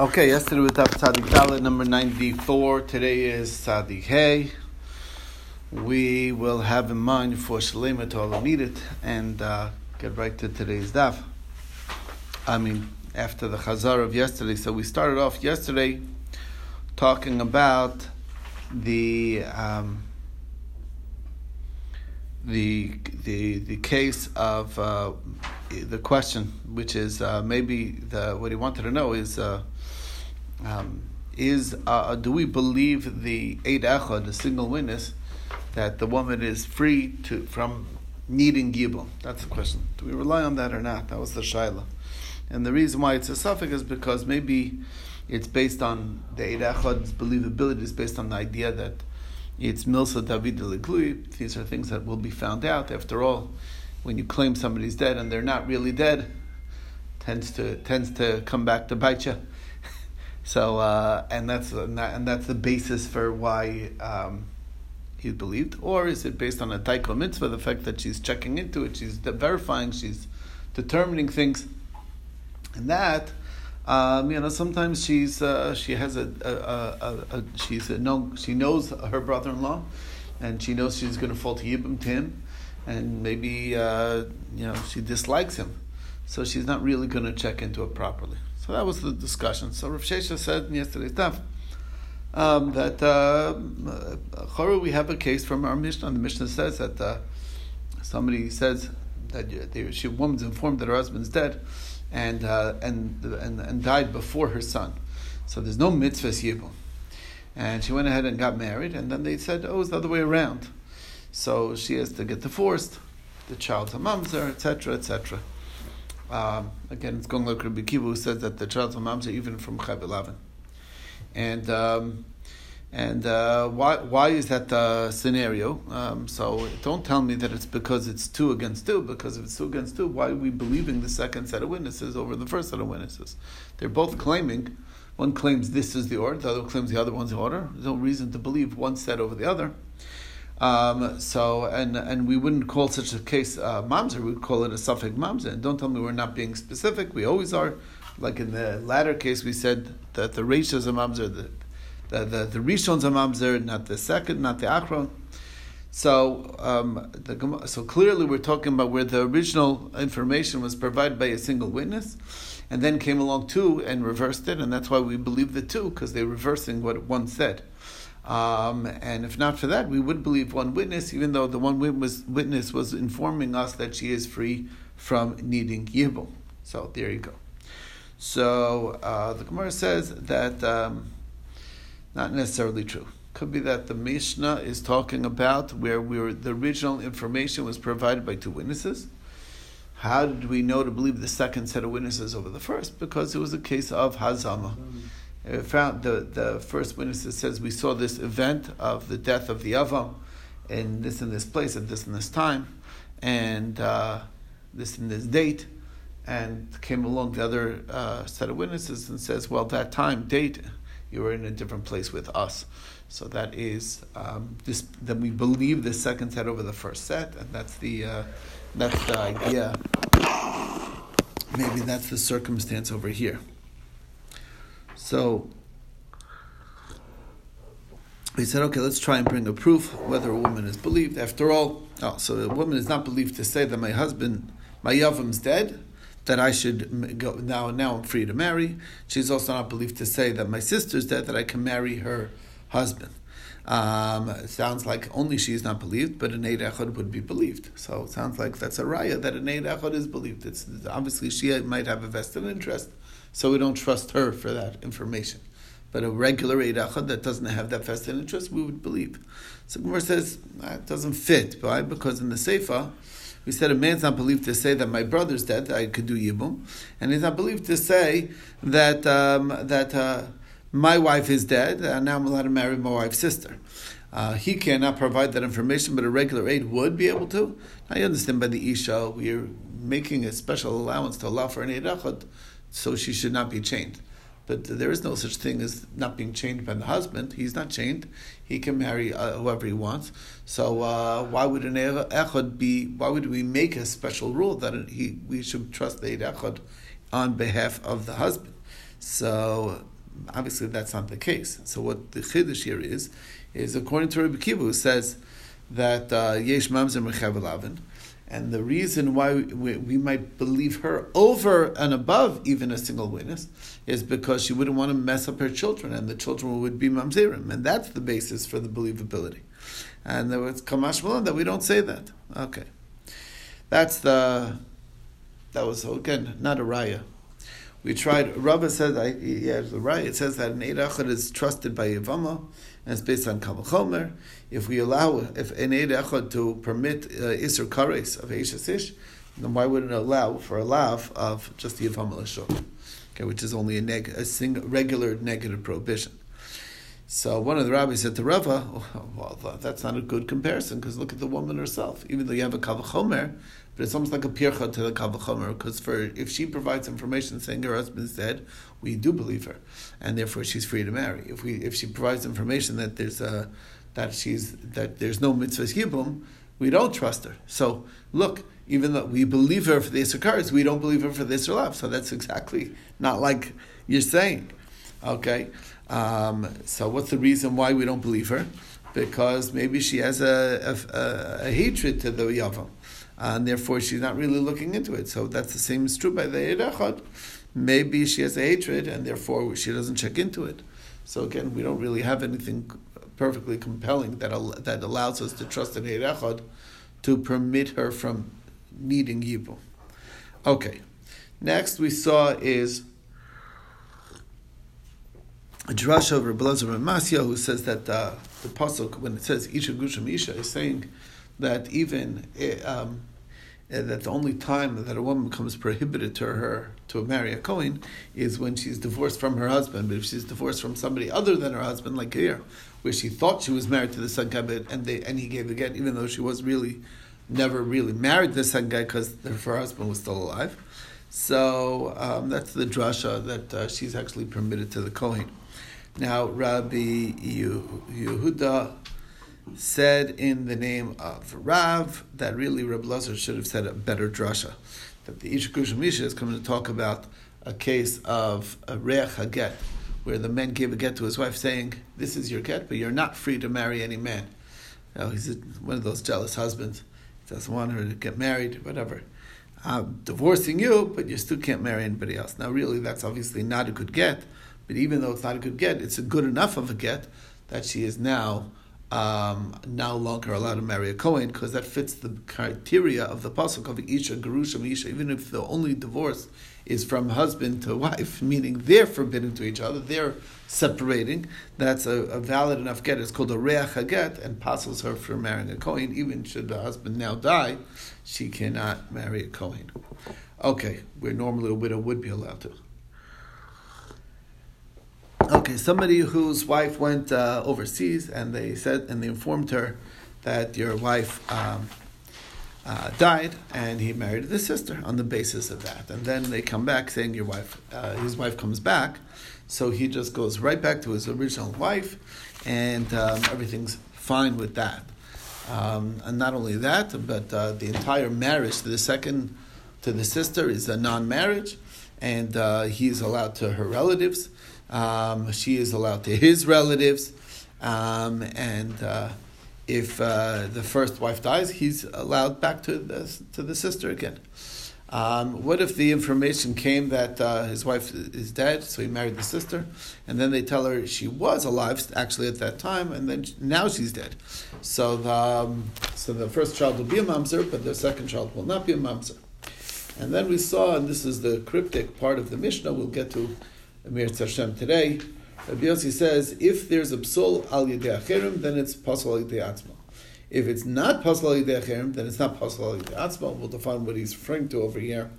Okay, yesterday we talked Tzadik Talat number 94. Today is Tzadik Hay. We will have in mind for Shleimah to all need it and get right to today's daf. After the Chazar of yesterday. So we started off yesterday talking about the case of the question, which is maybe what he wanted to know is do we believe the Eid Echad, the single witness, that the woman is free from needing yibum? That's the question. Do we rely on that or not? That was the Shailah. And the reason why it's a suffix is because maybe it's based on the Eid Echad's believability, it's based on the idea that it's Milsa David el Legluy. These are things that will be found out. After all, when you claim somebody's dead and they're not really dead, tends to come back to bite you. So and that's the basis for why he believed. Or is it based on a taiko mitzvah? The fact that she's checking into it, she's verifying, she's determining things, and that sometimes she knows her brother-in-law, and she knows she's going to fall to yibum to him, and maybe she dislikes him, so she's not really going to check into it properly. So that was the discussion. So Rav Shesha said in yesterday's daf that we have a case from our Mishnah. The Mishnah says that somebody says that a woman's informed that her husband's dead, and died before her son, so there's no mitzvah yibum. And she went ahead and got married, and then they said, oh, it's the other way around. So she has to get divorced. The child's a mamzer, etc., etc. Again, it's going like Rabbi Kibu, who says that the child's a mamzer even from Khabilavan. And why is that the scenario? So don't tell me that it's because it's 2 against 2. Because if it's 2 against 2, why are we believing the second set of witnesses over the first set of witnesses? They're both claiming. One claims this is the order. The other claims the other one's the order. There's no reason to believe one set over the other. So we wouldn't call such a case mamzer. We'd call it a suffix mamzer. And don't tell me we're not being specific. We always are. Like in the latter case, we said that the Rav Shesha is a mamzer. The Rishon's a mamzer, not the second, not the Akron. So so clearly we're talking about where the original information was provided by a single witness, and then came along 2 and reversed it, and that's why we believe the 2, because they're reversing what 1 said. And if not for that, we would believe 1 witness, even though the 1 witness was informing us that she is free from needing yibum. So there you go. So the Gemara says that... not necessarily true. Could be that the Mishnah is talking about where the original information was provided by 2 witnesses. How did we know to believe the second set of witnesses over the first? Because it was a case of Hazama. It found the first witness that says we saw this event of the death of the Yevamah in this place at this and this time, and this and this date. And came along the other set of witnesses and says, well, that time, date, you were in a different place with us. So that is that we believe the second set over the first set, and that's the idea. Maybe that's the circumstance over here. So we said, okay, let's try and bring a proof whether a woman is believed. After all, so a woman is not believed to say that my Yavam's dead, that I should go now I'm free to marry. She's also not believed to say that my sister's dead, that I can marry her husband. It sounds like only she's not believed, but an Eid Echad would be believed. So it sounds like that's a raya that an Eid Echad is believed. It's obviously she might have a vested interest, so we don't trust her for that information. But a regular Eid Echad that doesn't have that vested interest, we would believe. So Gemara says, that doesn't fit. Why? Because in the Seifa, we said a man's not believed to say that my brother's dead, I could do yibum, and he's not believed to say that my wife is dead, and now I'm allowed to marry my wife's sister. He cannot provide that information, but a regular aid would be able to. Now you understand by the Isha, we're making a special allowance to allow for an Eid Echad, so she should not be chained. But there is no such thing as not being chained by the husband. He's not chained. He can marry whoever he wants. So why would an Eid Echad be? Why would we make a special rule that we should trust the Eid Echad on behalf of the husband? So obviously that's not the case. So what the chiddush here is according to Rabbi Kibu, who says that yesh mamzer mechavilaven, and the reason why we might believe her over and above even a single witness is because she wouldn't want to mess up her children, and the children would be mamzerim, and that's the basis for the believability. And there was kamash malon that we don't say that. Okay, that was again not a raya. We tried. Rava says, it says that an Eid Echad is trusted by Yevamah, and it's based on Kavachomer. If an Eid Echad to permit Isser Kares of Eshazach, then why wouldn't it allow for a lav of just Yevamah L'shon? Okay, which is only a regular negative prohibition. So one of the rabbis said to Rava, well, that's not a good comparison, because look at the woman herself. Even though you have a Kavachomer, but it's almost like a pircha to the Kavachomer, because if she provides information saying her husband said, we do believe her, and therefore she's free to marry. If she provides information that there's no mitzvah yibum, we don't trust her. So look, even though we believe her for the Isser Kares, we don't believe her for the Isser Lav. So that's exactly not like you're saying. Okay. So what's the reason why we don't believe her? Because maybe she has a hatred to the Yavam, and therefore she's not really looking into it. So that's the same is true by the Eid Echad. Maybe she has a hatred, and therefore she doesn't check into it. So again, we don't really have anything perfectly compelling that allows us to trust an Eid Echad to permit her from needing Yibum. Okay, next we saw is a drasha of Rabbi Lazar ben Masya, who says that the pasuk, when it says Isha Gusham Isha, is saying that even that the only time that a woman becomes prohibited to her to marry a Kohen is when she's divorced from her husband. But if she's divorced from somebody other than her husband, like here, where she thought she was married to the son guy, and he gave a get, even though she was never really married to the son guy, because her husband was still alive. So that's the drasha that she's actually permitted to the Kohen. Now, Rabbi Yehuda said in the name of Rav that really Rabbi Lazar should have said a better drasha, that the Isha Gusham Isha is coming to talk about a case of a reach a get, where the man gave a get to his wife saying, "This is your get, but you're not free to marry any man." Now, he's one of those jealous husbands. He doesn't want her to get married, whatever. I'm divorcing you, but you still can't marry anybody else. Now, really, that's obviously not a good get. But even though it's not a good get, it's a good enough of a get that she is now no longer allowed to marry a Kohen, because that fits the criteria of the pasuk of Isha Gerusham Isha. Even if the only divorce is from husband to wife, meaning they're forbidden to each other, they're separating, that's a valid enough get. It's called a reach a get, and passes her from marrying a Kohen. Even should the husband now die, she cannot marry a Kohen. Okay, where normally a widow would be allowed to. Okay, somebody whose wife went overseas, and they informed her that your wife died, and he married the sister on the basis of that. And then they come back saying his wife comes back, so he just goes right back to his original wife, and everything's fine with that. And not only that, but the entire marriage to the sister is a non-marriage, and he's allowed to her relatives. She is allowed to his relatives, and if the first wife dies, he's allowed back to the sister again. What if the information came that his wife is dead, so he married the sister, and then they tell her she was alive actually at that time, and then now she's dead. So the first child will be a mamzer, but the second child will not be a mamzer. And then we saw, and this is the cryptic part of the Mishnah, we'll get to today, Rabbi Yossi says, if there's a pasol al-yaday atzma, then it's pasol al-yaday atzma. If it's not pasol al-yaday atzma, then it's not pasol al-yaday atzma. We'll define what he's referring to over here.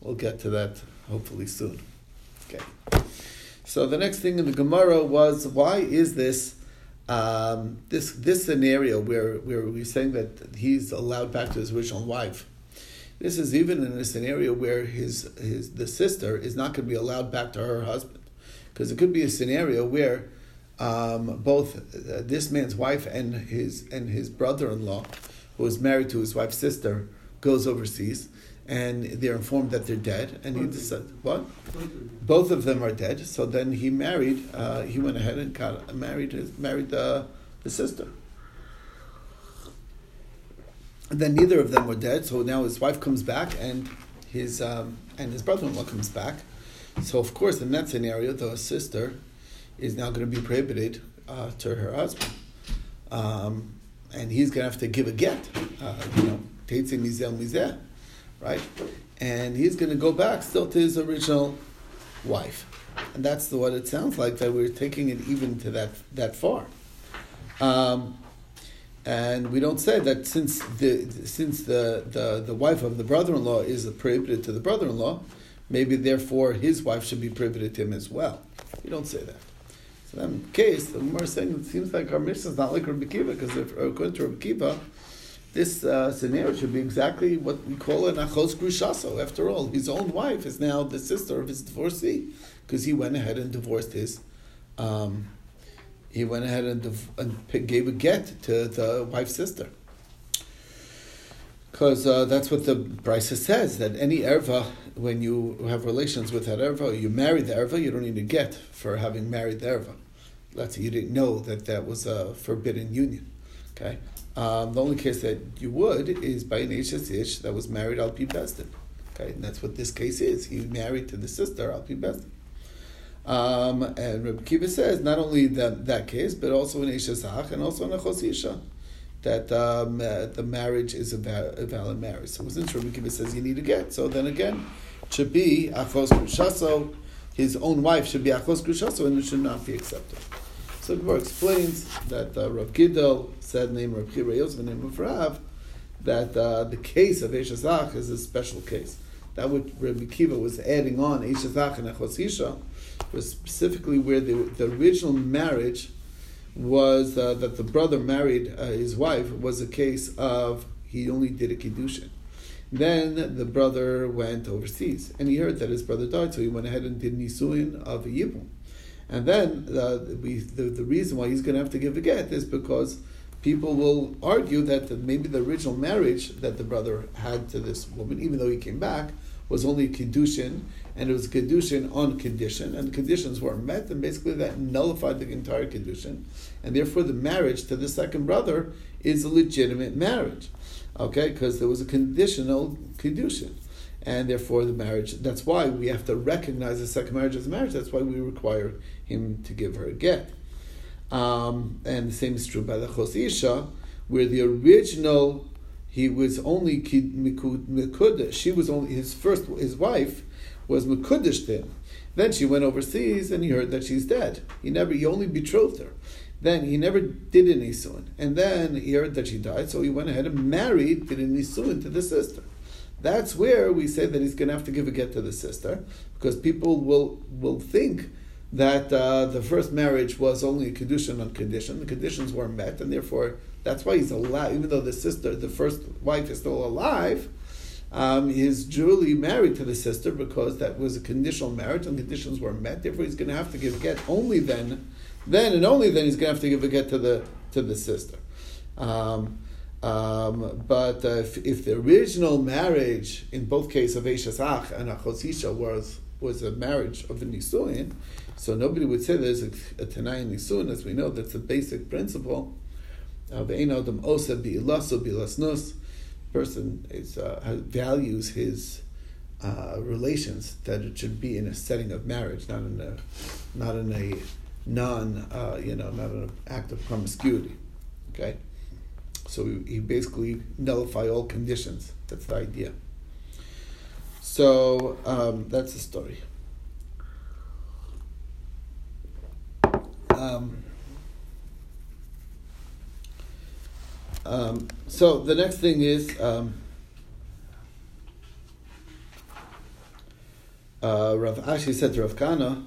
We'll get to that hopefully soon. Okay. So the next thing in the Gemara was, why is this this scenario where we're saying that he's allowed back to his original wife? This is even in a scenario where the sister is not going to be allowed back to her husband, because it could be a scenario where both this man's wife and his brother-in-law, who is married to his wife's sister, goes overseas, and they're informed that they're dead, and he decided, what? Both of them are dead. So then he married, he went ahead and married the sister. And then neither of them were dead, so now his wife comes back, and his brother-in-law comes back. So of course, in that scenario, the sister is now going to be prohibited to her husband. And he's going to have to give a get, teitzei mizeh mizeh, right? And he's going to go back still to his original wife. And that's what it sounds like, that we're taking it even to that far. And we don't say that since the wife of the brother-in-law is prohibited to the brother-in-law, maybe therefore his wife should be prohibited to him as well. We don't say that. So in that case, the Gemara is saying it seems like our Mishnah is not like Rabbi Kiva, because if according to Rabbi Kiva, this scenario should be exactly what we call an achos grushaso. After all, his own wife is now the sister of his divorcee, because he went ahead and divorced his. He went ahead and gave a get to the wife's sister. Because that's what the Brisa says, that any erva, when you have relations with that erva, you marry the erva, you don't need a get for having married the erva. Let's say you didn't know that was a forbidden union. Okay, the only case that you would is by an HSH that was married al pi besdin. Okay, and that's what this case is. He married to the sister al pi besdin. And Rabbi Kiva says not only that case, but also in Eshazach and also in Achos Isha, that the marriage is a valid marriage. So since Rabbi Kiva says you need a get, so then again, it should be Achos Grushaso, his own wife should be Achos Grushaso, and it should not be accepted. So the Gemara explains that Rav Gidel said, name Rav Chirayos, the name of Rav, that the case of Eshazach is a special case. That what Rabbi Kiva was adding on, Eshazach and Achos Isha, was specifically where the original marriage was that the brother married his wife was a case of he only did a kiddushin. Then the brother went overseas and he heard that his brother died, so he went ahead and did nisuin of a yibum. And then the reason why he's going to have to give a get is because people will argue that maybe the original marriage that the brother had to this woman, even though he came back, was only kiddushin, and it was kiddushin on condition, and the conditions weren't met, and basically that nullified the entire kiddushin, and therefore the marriage to the second brother is a legitimate marriage, okay? Because there was a conditional kiddushin, and therefore the marriage. That's why we have to recognize the second marriage as a marriage. That's why we require him to give her a get, and the same is true by the Chos Isha, where the original. He was only mikudesh. She was only his wife was mikudesh to him. Then she went overseas, and he heard that she's dead. He only betrothed her. Then he never did an nisuin, and then he heard that she died. So he went ahead and married, did an nisuin to the sister. That's where we say that he's going to have to give a get to the sister, because people will think that the first marriage was only a kiddushin on condition. The conditions weren't met, and therefore. That's why he's alive, even though the first wife is still alive, he's duly married to the sister because that was a conditional marriage and conditions were met. Therefore, he's going to have to give a get only then and only then he's going to have to give a get to the sister. But if the original marriage in both cases of Eshazach and Achos Isha was a marriage of a nisuin, so nobody would say there's a Tanai nisuin, as we know that's the basic principle. Person is, values his relations, that it should be in a setting of marriage, not in an act of promiscuity. Okay, so he basically nullify all conditions. That's the idea. So that's the story. So the next thing is Rav Ashi said to Rav Kana,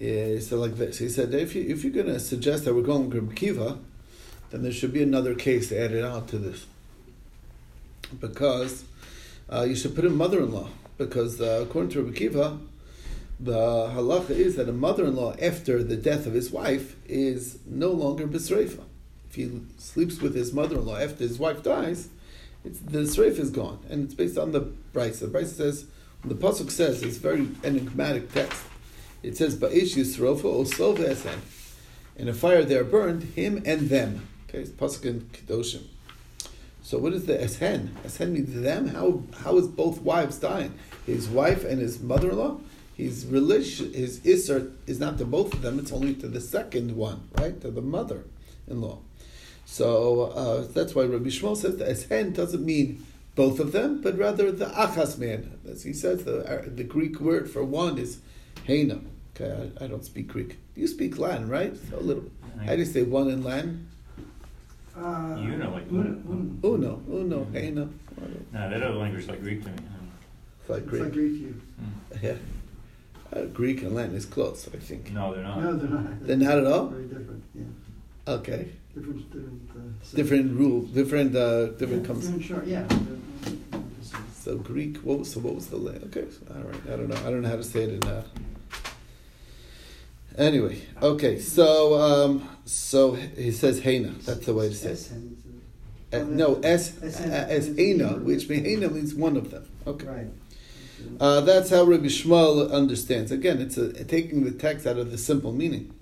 he said like this. He said, if you're going to suggest that we're going to Rabbi Kiva, then there should be another case added on to this, because you should put in mother-in-law, because according to Rabbi Kiva, the halacha is that a mother-in-law after the death of his wife is no longer b'sreifa. If he sleeps with his mother-in-law after his wife dies, the sreif is gone, and it's based on the brisa. The brisa says, the pasuk says, it's very enigmatic text. It says, "Ba'esh yisrofa osov ve'esen." In a fire they are burned, him and them. Okay, it's pasuk in kiddushin. So what is the esen? Esen means them. How is both wives dying? His wife and his mother-in-law. His relation, his isser is not to both of them. It's only to the second one, right? To the mother-in-law. So that's why Rabbi Shmuel says the eshen doesn't mean both of them, but rather the achas man. As he says, the Greek word for one is heina. Okay, I don't speak Greek. You speak Latin, right? So a little. How do you say one in Latin? You know, like uno, heina. No, they don't language like Greek to me. It's like Greek to you. Yeah. Greek and Latin is close, I think. No, they're not. They're not at all? Very different, yeah. Okay. Different rules, different concepts. Yeah. So Greek, what was the Latin? Okay, all right, I don't know. I don't know how to say it in... Anyway, okay, so he says Hena. That's the way to say it. No, as Hena, which means one of them. Okay. Right. That's how Rabbi Shmuel understands. Again, it's taking the text out of the simple meaning.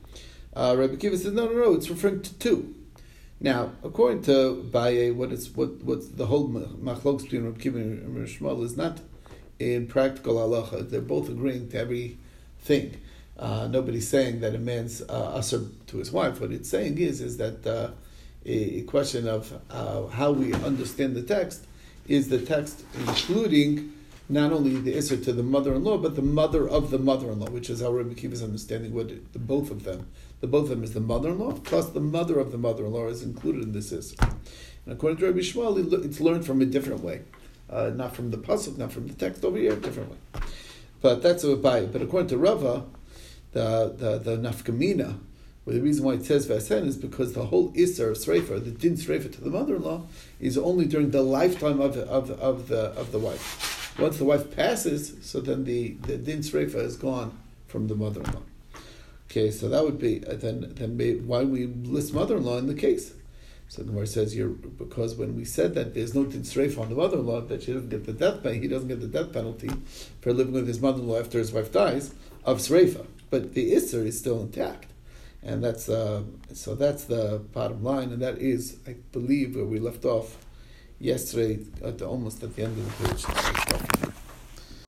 Rabbi Kiva says, no, it's referring to two. Now, according to Baye, what's the whole machlokes between Rabbi Kiva and Rabbi Shmuel is not in practical halacha. They're both agreeing to everything. Nobody's saying that a man's asur to his wife. What it's saying is that a question of how we understand the text is the text including not only the Isser to the mother-in-law, but the mother of the mother-in-law, which is how Rabbi Kiva is understanding what the both of them. The both of them is the mother-in-law, plus the mother of the mother-in-law is included in this Isser. And according to Rabbi Shmuel, it's learned from a different way. Not from the pasuk, not from the text over here, a different way. But that's a Abaye. But according to Rava, the nafkamina, well, the reason why it says Vasen is because the whole Isser of Sreifa, the din Sreifa to the mother-in-law, is only during the lifetime of the wife. Once the wife passes, so then the din sreifa is gone from the mother-in-law. Okay, so that would be then why we list mother-in-law in the case. So the Gemara says because when we said that there's no din sreifa on the mother-in-law, that she doesn't get the death penalty, he doesn't get the death penalty for living with his mother-in-law after his wife dies of sreifa, but the isser is still intact, and that's so that's the bottom line, and that is, I believe, where we left off yesterday, almost at the end of the page.